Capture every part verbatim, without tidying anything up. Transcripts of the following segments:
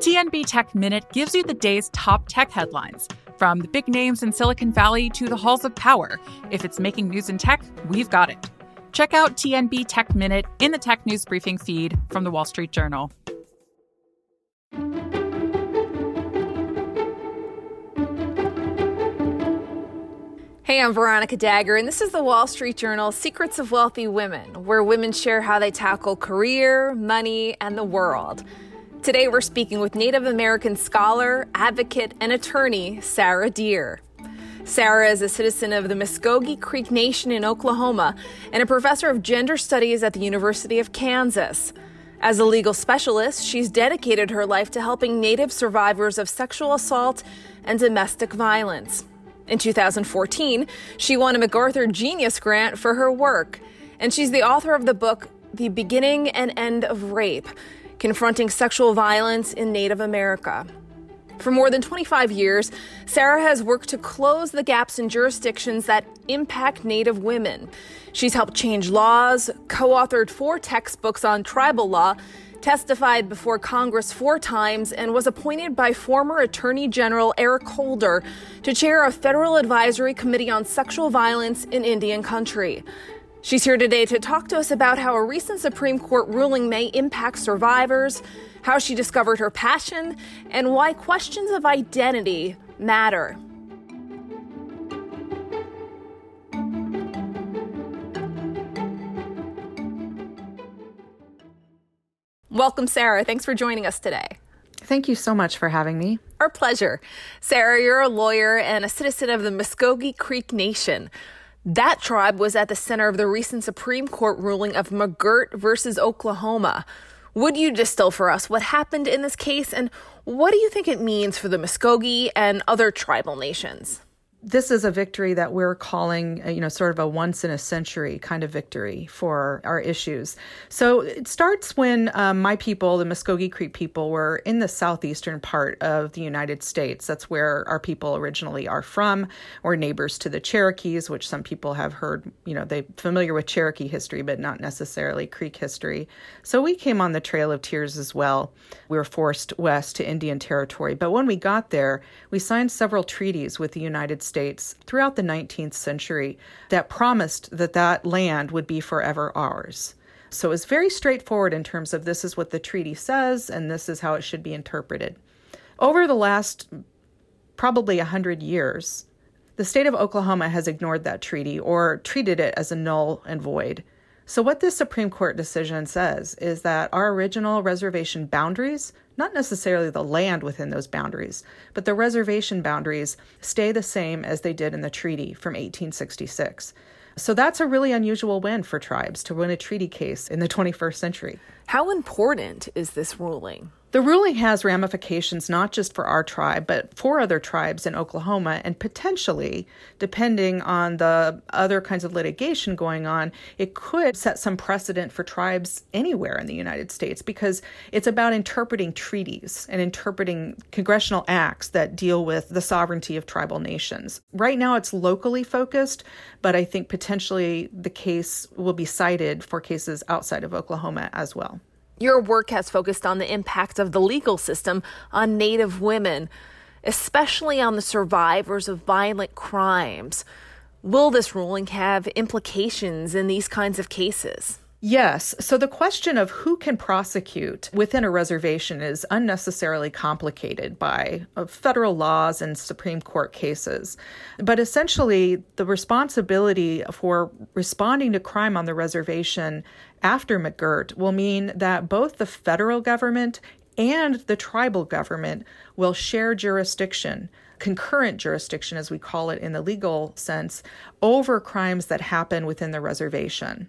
T N B Tech Minute gives you the day's top tech headlines, from the big names in Silicon Valley to the halls of power. If it's making news in tech, we've got it. Check out T N B Tech Minute in the Tech News Briefing feed from The Wall Street Journal. Hey, I'm Veronica Dagger, and this is The Wall Street Journal's Secrets of Wealthy Women, where women share how they tackle career, money, and the world. Today, we're speaking with Native American scholar, advocate, and attorney, Sarah Deer. Sarah is a citizen of the Muscogee Creek Nation in Oklahoma and a professor of gender studies at the University of Kansas. As a legal specialist, she's dedicated her life to helping Native survivors of sexual assault and domestic violence. In two thousand fourteen, she won a MacArthur Genius Grant for her work, and she's the author of the book, The Beginning and End of Rape: Confronting Sexual Violence in Native America. For more than twenty-five years, Sarah has worked to close the gaps in jurisdictions that impact Native women. She's helped change laws, co-authored four textbooks on tribal law, testified before Congress four times, and was appointed by former Attorney General Eric Holder to chair a federal advisory committee on sexual violence in Indian country. She's here today to talk to us about how a recent Supreme Court ruling may impact survivors, how she discovered her passion, and why questions of identity matter. Welcome, Sarah. Thanks for joining us today. Thank you so much for having me. Our pleasure. Sarah, you're a lawyer and a citizen of the Muscogee Creek Nation. That tribe was at the center of the recent Supreme Court ruling of McGirt versus Oklahoma. Would you distill for us what happened in this case, and what do you think it means for the Muscogee and other tribal nations? This is a victory that we're calling, you know, sort of a once in a century kind of victory for our issues. So it starts when um, my people, the Muscogee Creek people, were in the southeastern part of the United States. That's where our people originally are from. We're neighbors to the Cherokees, which some people have heard, you know, they're familiar with Cherokee history, but not necessarily Creek history. So we came on the Trail of Tears as well. We were forced west to Indian Territory. But when we got there, we signed several treaties with the United States. States throughout the nineteenth century that promised that that land would be forever ours. So it was very straightforward in terms of this is what the treaty says and this is how it should be interpreted. Over the last probably one hundred years, the state of Oklahoma has ignored that treaty or treated it as a null and void. So what this Supreme Court decision says is that our original reservation boundaries, not necessarily the land within those boundaries, but the reservation boundaries stay the same as they did in the treaty from eighteen sixty-six. So that's a really unusual win for tribes to win a treaty case in the twenty-first century. How important is this ruling? The ruling has ramifications not just for our tribe, but for other tribes in Oklahoma, and potentially, depending on the other kinds of litigation going on, it could set some precedent for tribes anywhere in the United States, because it's about interpreting treaties and interpreting congressional acts that deal with the sovereignty of tribal nations. Right now, it's locally focused, but I think potentially the case will be cited for cases outside of Oklahoma as well. Your work has focused on the impact of the legal system on Native women, especially on the survivors of violent crimes. Will this ruling have implications in these kinds of cases? Yes. So the question of who can prosecute within a reservation is unnecessarily complicated by federal laws and Supreme Court cases. But essentially, the responsibility for responding to crime on the reservation after McGirt will mean that both the federal government and the tribal government will share jurisdiction, concurrent jurisdiction, as we call it in the legal sense, over crimes that happen within the reservation.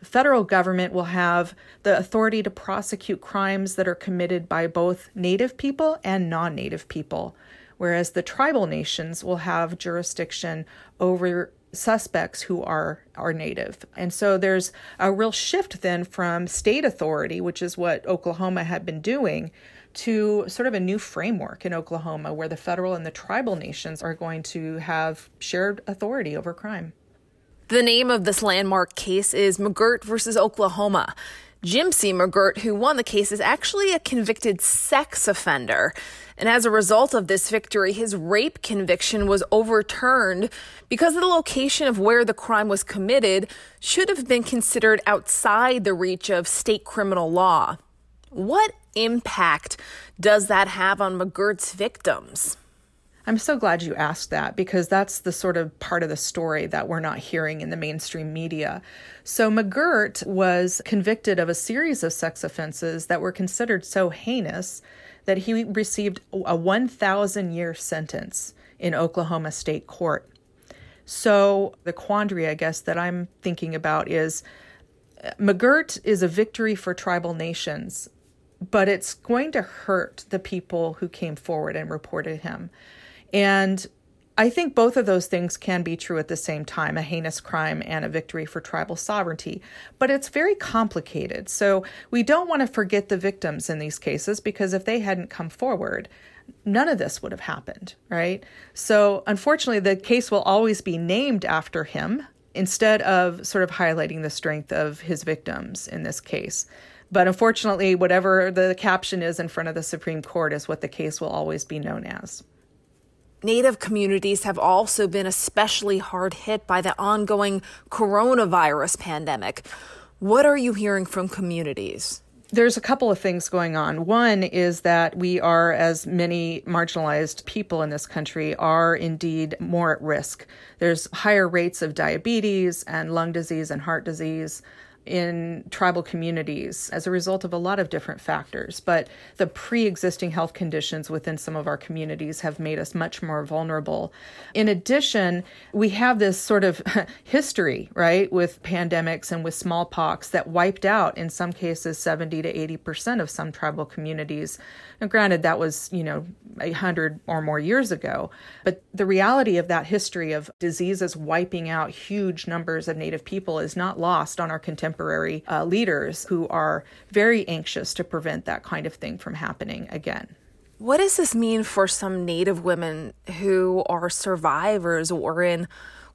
The federal government will have the authority to prosecute crimes that are committed by both Native people and non-Native people, whereas the tribal nations will have jurisdiction over suspects who are, are Native. And so there's a real shift then from state authority, which is what Oklahoma had been doing, to sort of a new framework in Oklahoma where the federal and the tribal nations are going to have shared authority over crime. The name of this landmark case is McGirt versus Oklahoma. Jim C. McGirt, who won the case, is actually a convicted sex offender. And as a result of this victory, his rape conviction was overturned because the location of where the crime was committed should have been considered outside the reach of state criminal law. What impact does that have on McGirt's victims? I'm so glad you asked that, because that's the sort of part of the story that we're not hearing in the mainstream media. So McGirt was convicted of a series of sex offenses that were considered so heinous that he received a one thousand year sentence in Oklahoma state court. So the quandary, I guess, that I'm thinking about is McGirt is a victory for tribal nations, but it's going to hurt the people who came forward and reported him. And I think both of those things can be true at the same time, a heinous crime and a victory for tribal sovereignty. But it's very complicated. So we don't want to forget the victims in these cases, because if they hadn't come forward, none of this would have happened, right? So unfortunately, the case will always be named after him instead of sort of highlighting the strength of his victims in this case. But unfortunately, whatever the caption is in front of the Supreme Court is what the case will always be known as. Native communities have also been especially hard hit by the ongoing coronavirus pandemic. What are you hearing from communities? There's a couple of things going on. One is that we are, as many marginalized people in this country, are indeed more at risk. There's higher rates of diabetes and lung disease and heart disease in tribal communities as a result of a lot of different factors. But the pre-existing health conditions within some of our communities have made us much more vulnerable. In addition, we have this sort of history, right, with pandemics and with smallpox that wiped out, in some cases, seventy to eighty percent of some tribal communities. And granted, that was, you know, one hundred or more years ago. But the reality of that history of diseases wiping out huge numbers of Native people is not lost on our contemporary Temporary uh, leaders who are very anxious to prevent that kind of thing from happening again. What does this mean for some Native women who are survivors or in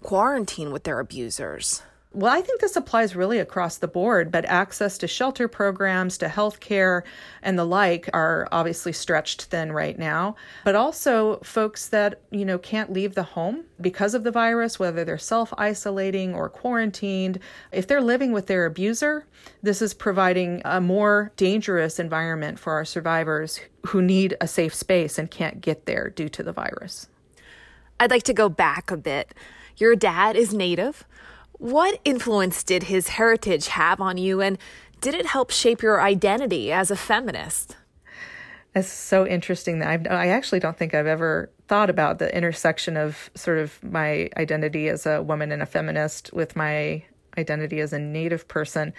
quarantine with their abusers? Well, I think this applies really across the board, but access to shelter programs, to health care, and the like are obviously stretched thin right now. But also folks that, you know, can't leave the home because of the virus, whether they're self-isolating or quarantined. If they're living with their abuser, this is providing a more dangerous environment for our survivors who need a safe space and can't get there due to the virus. I'd like to go back a bit. Your dad is Native. What influence did his heritage have on you, and did it help shape your identity as a feminist? That's so interesting. That I've, I actually don't think I've ever thought about the intersection of sort of my identity as a woman and a feminist with my identity as a Native person.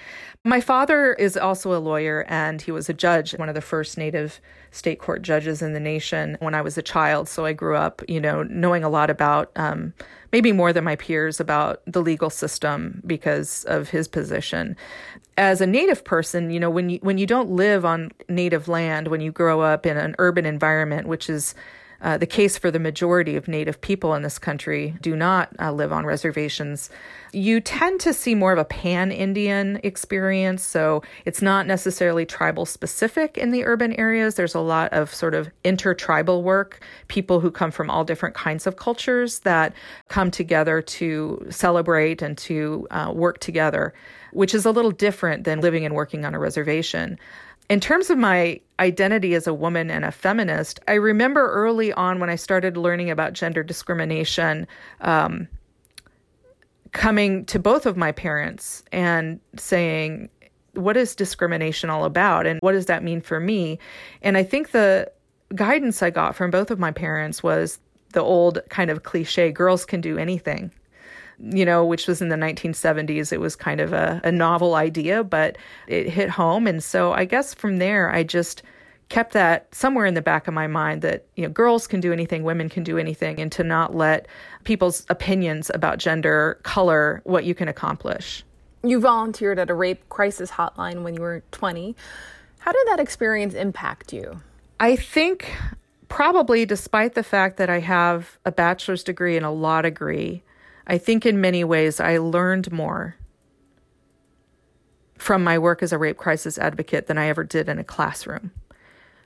My father is also a lawyer, and he was a judge, one of the first Native state court judges in the nation when I was a child. So I grew up, you know, knowing a lot about, um, maybe more than my peers, about the legal system because of his position. As a Native person, you know, when you, when you don't live on Native land, when you grow up in an urban environment, which is Uh, the case for the majority of Native people in this country, do not uh, live on reservations, you tend to see more of a pan-Indian experience. So it's not necessarily tribal specific in the urban areas. There's a lot of sort of intertribal work, people who come from all different kinds of cultures that come together to celebrate and to uh, work together, which is a little different than living and working on a reservation. In terms of my identity as a woman and a feminist, I remember early on when I started learning about gender discrimination, um, coming to both of my parents and saying, what is discrimination all about? And what does that mean for me? And I think the guidance I got from both of my parents was the old kind of cliche, girls can do anything. You know, which was in the nineteen seventies. It was kind of a, a novel idea, but it hit home. And so I guess from there, I just kept that somewhere in the back of my mind that, you know, girls can do anything, women can do anything, and to not let people's opinions about gender color what you can accomplish. You volunteered at a rape crisis hotline when you were twenty. How did that experience impact you? I think probably despite the fact that I have a bachelor's degree and a law degree, I think in many ways I learned more from my work as a rape crisis advocate than I ever did in a classroom.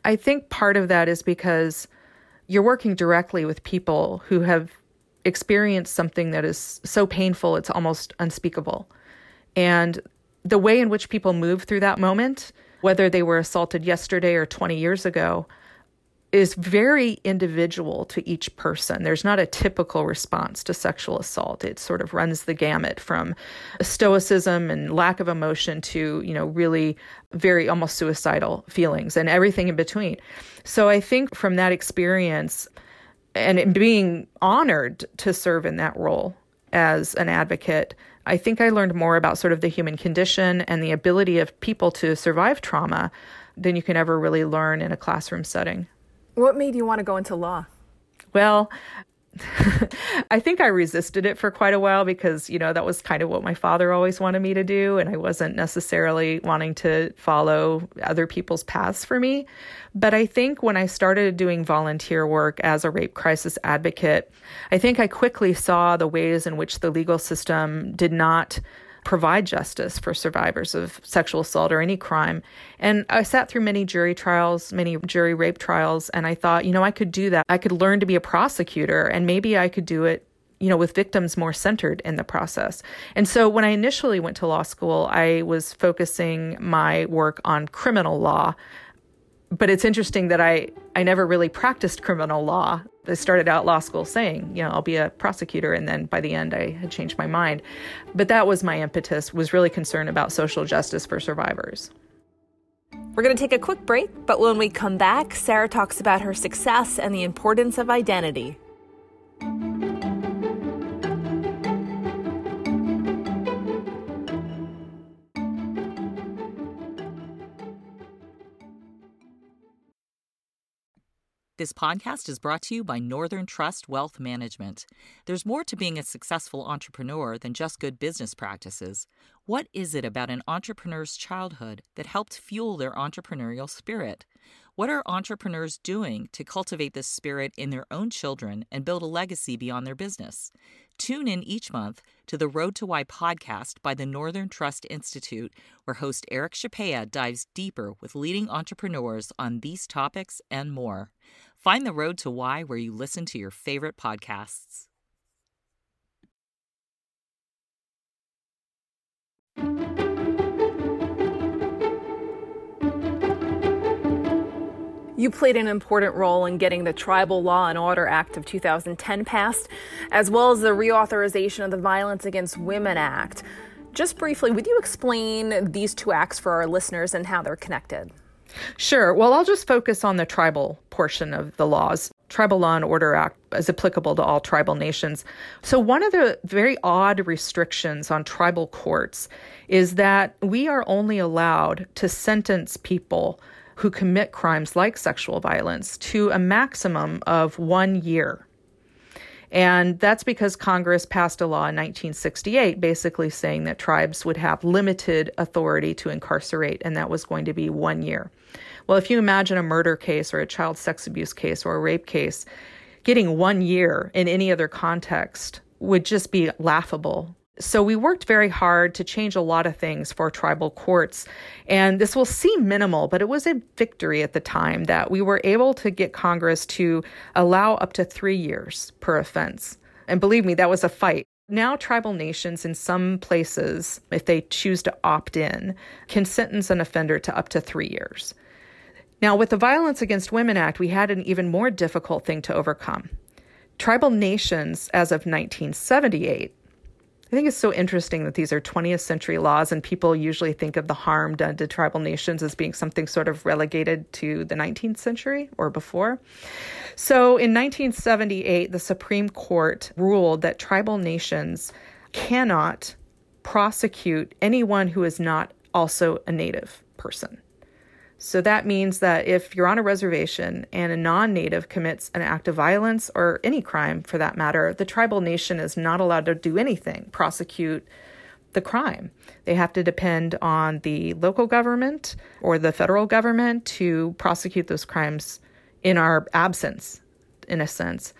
I think part of that is because you're working directly with people who have experienced something that is so painful it's almost unspeakable. And the way in which people move through that moment, whether they were assaulted yesterday or twenty years ago, is very individual to each person. There's not a typical response to sexual assault. It sort of runs the gamut from stoicism and lack of emotion to, you know, really very almost suicidal feelings and everything in between. So I think from that experience and being honored to serve in that role as an advocate, I think I learned more about sort of the human condition and the ability of people to survive trauma than you can ever really learn in a classroom setting. What made you want to go into law? Well, I think I resisted it for quite a while because, you know, that was kind of what my father always wanted me to do. And I wasn't necessarily wanting to follow other people's paths for me. But I think when I started doing volunteer work as a rape crisis advocate, I think I quickly saw the ways in which the legal system did not provide justice for survivors of sexual assault or any crime. And I sat through many jury trials, many jury rape trials, and I thought, you know, I could do that. I could learn to be a prosecutor, and maybe I could do it, you know, with victims more centered in the process. And so when I initially went to law school, I was focusing my work on criminal law. But it's interesting that I, I never really practiced criminal law. I started out law school saying, you know, I'll be a prosecutor. And then by the end, I had changed my mind. But that was my impetus, was really concerned about social justice for survivors. We're going to take a quick break, but when we come back, Sarah talks about her success and the importance of identity. This podcast is brought to you by Northern Trust Wealth Management. There's more to being a successful entrepreneur than just good business practices. What is it about an entrepreneur's childhood that helped fuel their entrepreneurial spirit? What are entrepreneurs doing to cultivate this spirit in their own children and build a legacy beyond their business? Tune in each month to the Road to Why podcast by the Northern Trust Institute, where host Eric Shapea dives deeper with leading entrepreneurs on these topics and more. Find the Road to Why where you listen to your favorite podcasts. You played an important role in getting the Tribal Law and Order Act of two thousand ten passed, as well as the reauthorization of the Violence Against Women Act. Just briefly, would you explain these two acts for our listeners and how they're connected? Sure. Well, I'll just focus on the tribal portion of the laws. Tribal Law and Order Act is applicable to all tribal nations. So one of the very odd restrictions on tribal courts is that we are only allowed to sentence people who commit crimes like sexual violence to a maximum of one year. And that's because Congress passed a law in nineteen sixty-eight basically saying that tribes would have limited authority to incarcerate, and that was going to be one year. Well, if you imagine a murder case or a child sex abuse case or a rape case, getting one year in any other context would just be laughable. So we worked very hard to change a lot of things for tribal courts. And this will seem minimal, but it was a victory at the time that we were able to get Congress to allow up to three years per offense. And believe me, that was a fight. Now tribal nations in some places, if they choose to opt in, can sentence an offender to up to three years. Now with the Violence Against Women Act, we had an even more difficult thing to overcome. Tribal nations, as of nineteen seventy-eight, I think it's so interesting that these are twentieth century laws, and people usually think of the harm done to tribal nations as being something sort of relegated to the nineteenth century or before. So in nineteen seventy-eight, the Supreme Court ruled that tribal nations cannot prosecute anyone who is not also a native person. So that means that if you're on a reservation and a non-native commits an act of violence or any crime for that matter, the tribal nation is not allowed to do anything, prosecute the crime. They have to depend on the local government or the federal government to prosecute those crimes in our absence, in a sense.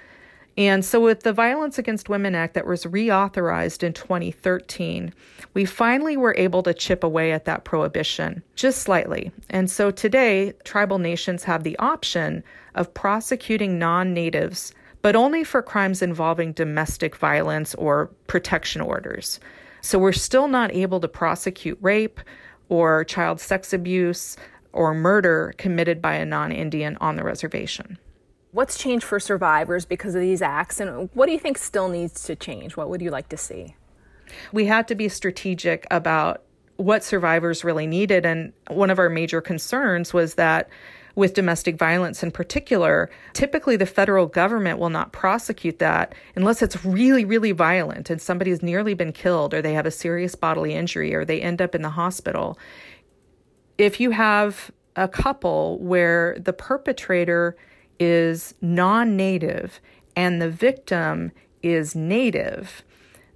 And so with the Violence Against Women Act that was reauthorized in twenty thirteen, we finally were able to chip away at that prohibition, just slightly. And so today, tribal nations have the option of prosecuting non-natives, but only for crimes involving domestic violence or protection orders. So we're still not able to prosecute rape or child sex abuse or murder committed by a non-Indian on the reservation. What's changed for survivors because of these acts, and what do you think still needs to change? What would you like to see? We had to be strategic about what survivors really needed, and one of our major concerns was that with domestic violence in particular, typically the federal government will not prosecute that unless it's really, really violent and somebody's nearly been killed or they have a serious bodily injury or they end up in the hospital. If you have a couple where the perpetrator is non-native and the victim is native,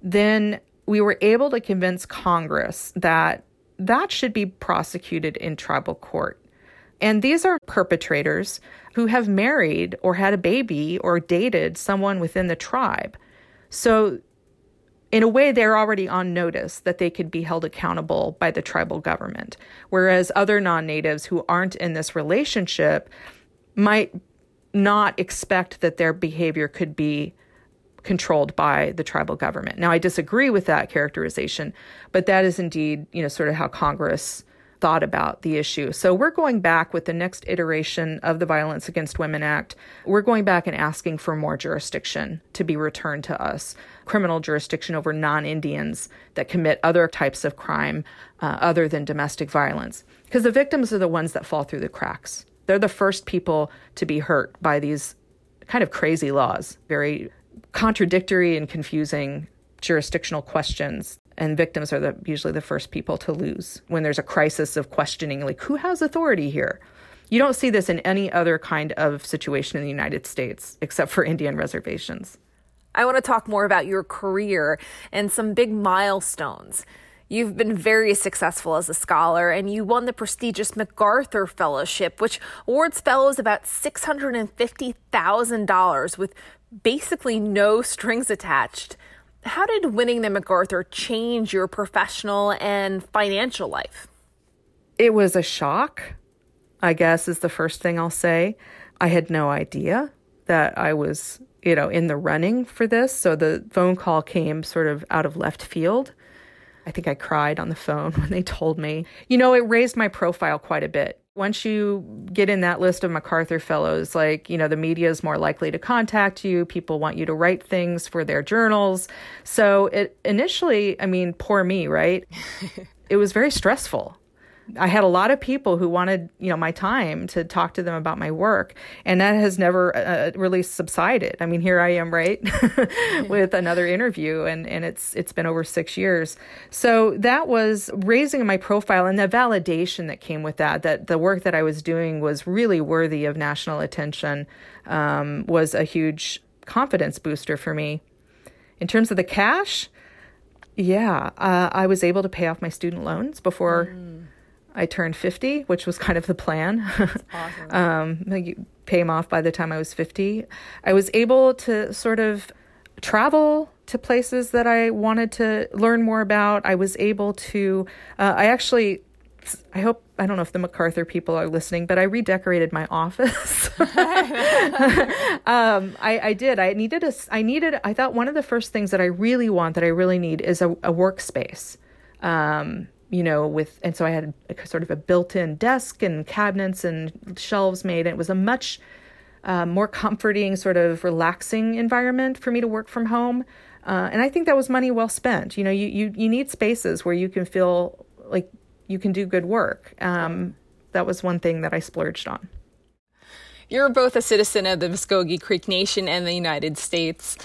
then we were able to convince Congress that that should be prosecuted in tribal court. And these are perpetrators who have married or had a baby or dated someone within the tribe. So in a way, they're already on notice that they could be held accountable by the tribal government, whereas other non-natives who aren't in this relationship might not expect that their behavior could be controlled by the tribal government. Now, I disagree with that characterization, but that is indeed, you know, sort of how Congress thought about the issue. So we're going back with the next iteration of the Violence Against Women Act. We're going back and asking for more jurisdiction to be returned to us, criminal jurisdiction over non-Indians that commit other types of crime uh, other than domestic violence, because the victims are the ones that fall through the cracks. They're the first people to be hurt by these kind of crazy laws, very contradictory and confusing jurisdictional questions. And victims are the, usually the first people to lose when there's a crisis of questioning, like, who has authority here? You don't see this in any other kind of situation in the United States, except for Indian reservations. I want to talk more about your career and some big milestones. You've been very successful as a scholar, and you won the prestigious MacArthur Fellowship, which awards fellows about six hundred fifty thousand dollars with basically no strings attached. How did winning the MacArthur change your professional and financial life? It was a shock, I guess, is the first thing I'll say. I had no idea that I was, you know, in the running for this. So the phone call came sort of out of left field. I think I cried on the phone when they told me. You know, it raised my profile quite a bit. Once you get in that list of MacArthur Fellows, like, you know, the media is more likely to contact you. People want you to write things for their journals. So it initially, I mean, poor me, right? It was very stressful. I had a lot of people who wanted, you know, my time to talk to them about my work. And that has never uh, really subsided. I mean, here I am, right, with another interview, and, and it's it's been over six years. So that was raising my profile, and the validation that came with that, that the work that I was doing was really worthy of national attention, um, was a huge confidence booster for me. In terms of the cash, yeah, uh, I was able to pay off my student loans before... Mm. I turned fifty, which was kind of the plan. Awesome. um, you pay them off by the time I was fifty. I was able to sort of travel to places that I wanted to learn more about. I was able to, uh, I actually, I hope, I don't know if the MacArthur people are listening, but I redecorated my office. um, I, I did. I needed, a, I needed, I thought one of the first things that I really want, that I really need is a, a workspace. Um you know, with, and so I had a, sort of a built-in desk and cabinets and shelves made. And it was a much uh, more comforting, sort of relaxing environment for me to work from home. Uh, and I think that was money well spent. You know, you, you, you need spaces where you can feel like you can do good work. Um, that was one thing that I splurged on. You're both a citizen of the Muscogee Creek Nation and the United States.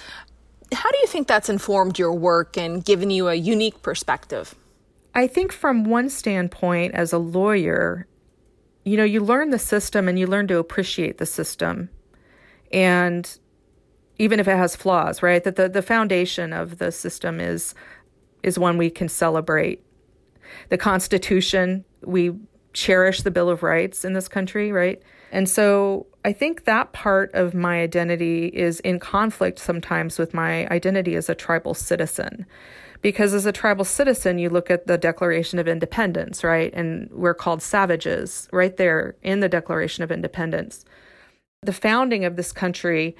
How do you think that's informed your work and given you a unique perspective? I think from one standpoint, as a lawyer, you know, you learn the system and you learn to appreciate the system. And even if it has flaws, right, that the, the foundation of the system is is one we can celebrate. The Constitution, we cherish the Bill of Rights in this country, right? And so I think that part of my identity is in conflict sometimes with my identity as a tribal citizen. Because as a tribal citizen, you look at the Declaration of Independence, right? And we're called savages right there in the Declaration of Independence. The founding of this country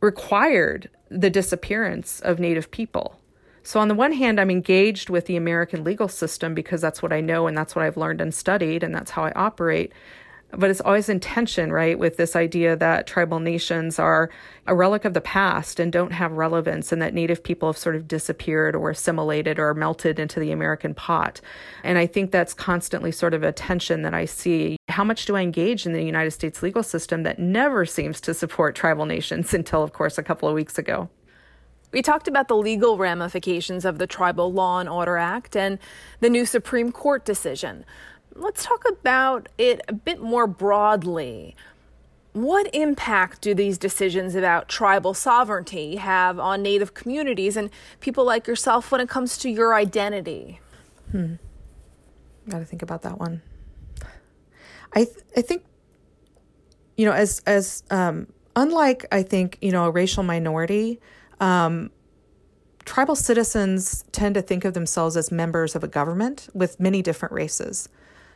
required the disappearance of Native people. So on the one hand, I'm engaged with the American legal system because that's what I know and that's what I've learned and studied and that's how I operate. But it's always in tension, right, with this idea that tribal nations are a relic of the past and don't have relevance, and that Native people have sort of disappeared or assimilated or melted into the American pot. And I think that's constantly sort of a tension that I see. How much do I engage in the United States legal system that never seems to support tribal nations until, of course, a couple of weeks ago? We talked about the legal ramifications of the Tribal Law and Order Act and the new Supreme Court decision. Let's talk about it a bit more broadly. What impact do these decisions about tribal sovereignty have on Native communities and people like yourself when it comes to your identity? Hmm. Got to think about that one. I th- I think, you know, as as um, unlike, I think, you know, a racial minority, um, tribal citizens tend to think of themselves as members of a government with many different races.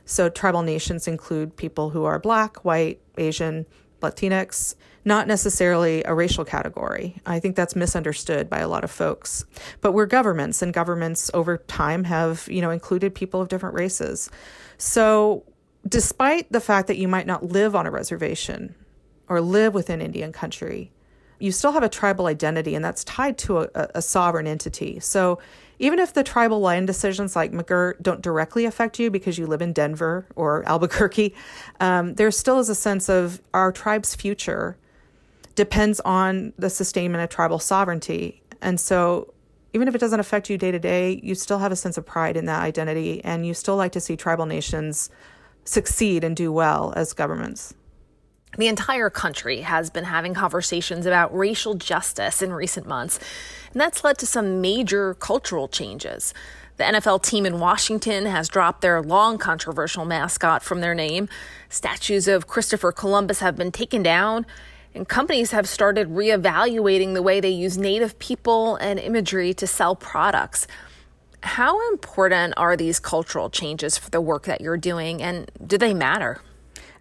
So tribal nations include people who are Black, white, Asian, Latinx, not necessarily a racial category. I think that's misunderstood by a lot of folks. But we're governments, and governments over time have, you know, included people of different races. So despite the fact that you might not live on a reservation or live within Indian country, you still have a tribal identity, and that's tied to a, a sovereign entity. So even if the tribal land decisions like McGirt don't directly affect you because you live in Denver or Albuquerque, um, there still is a sense of our tribe's future depends on the sustainment of tribal sovereignty. And so even if it doesn't affect you day to day, you still have a sense of pride in that identity, and you still like to see tribal nations succeed and do well as governments. The entire country has been having conversations about racial justice in recent months, and that's led to some major cultural changes. The N F L team in Washington has dropped their long controversial mascot from their name. Statues of Christopher Columbus have been taken down, and companies have started reevaluating the way they use Native people and imagery to sell products. How important are these cultural changes for the work that you're doing, and do they matter?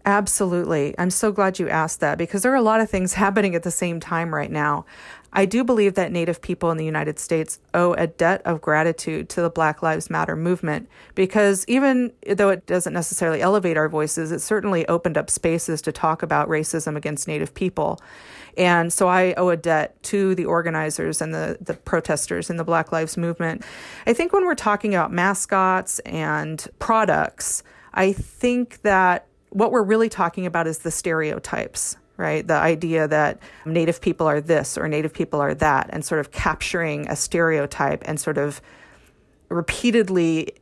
Absolutely. I'm so glad you asked that, because there are a lot of things happening at the same time right now. I do believe that Native people in the United States owe a debt of gratitude to the Black Lives Matter movement, because even though it doesn't necessarily elevate our voices, it certainly opened up spaces to talk about racism against Native people. And so I owe a debt to the organizers and the, the protesters in the Black Lives movement. I think when we're talking about mascots and products, I think that what we're really talking about is the stereotypes, right? The idea that Native people are this or Native people are that, and sort of capturing a stereotype and sort of repeatedly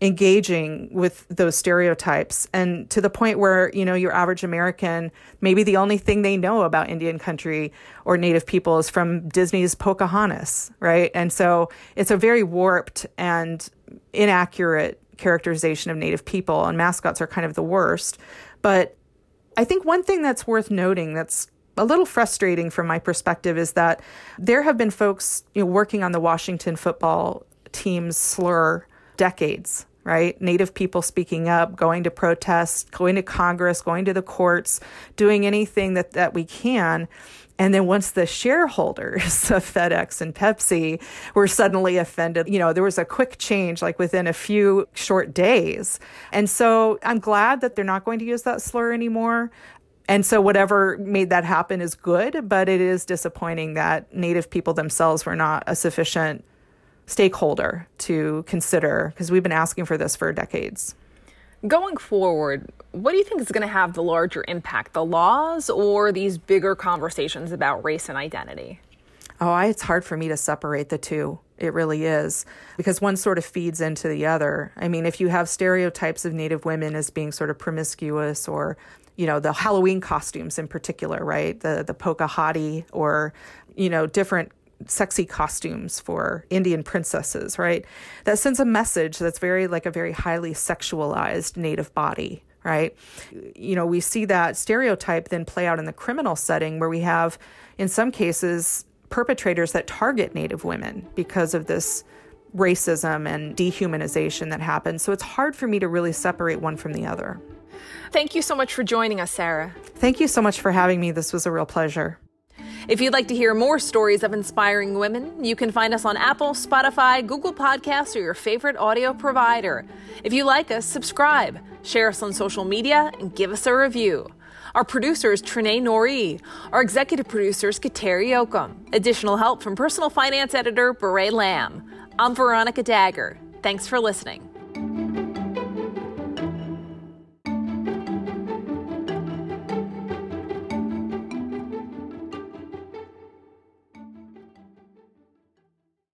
engaging with those stereotypes. And to the point where, you know, your average American, maybe the only thing they know about Indian country or Native people is from Disney's Pocahontas, right? And so it's a very warped and inaccurate characterization of Native people, and mascots are kind of the worst. But I think one thing that's worth noting that's a little frustrating from my perspective is that there have been folks, you know, working on the Washington football team's slur decades, right? Native people speaking up, going to protests, going to Congress, going to the courts, doing anything that, that we can. And then once the shareholders of FedEx and Pepsi were suddenly offended, you know, there was a quick change, like within a few short days. And so I'm glad that they're not going to use that slur anymore. And so whatever made that happen is good, but it is disappointing that Native people themselves were not a sufficient stakeholder to consider, because we've been asking for this for decades. Going forward, what do you think is going to have the larger impact, the laws or these bigger conversations about race and identity? Oh, I, it's hard for me to separate the two. It really is, because one sort of feeds into the other. I mean, if you have stereotypes of Native women as being sort of promiscuous, or, you know, the Halloween costumes in particular, right? The the Pocahontas, or, you know, different sexy costumes for Indian princesses, right? That sends a message that's very, like a very highly sexualized Native body, right? You know, we see that stereotype then play out in the criminal setting where we have, in some cases, perpetrators that target Native women because of this racism and dehumanization that happens. So it's hard for me to really separate one from the other. Thank you so much for joining us, Sarah. Thank you so much for having me. This was a real pleasure. If you'd like to hear more stories of inspiring women, you can find us on Apple, Spotify, Google Podcasts, or your favorite audio provider. If you like us, subscribe, share us on social media, and give us a review. Our producer is Trinae Nori. Our executive producer is Kateri Okum. Additional help from personal finance editor Beré Lamb. I'm Veronica Dagger. Thanks for listening.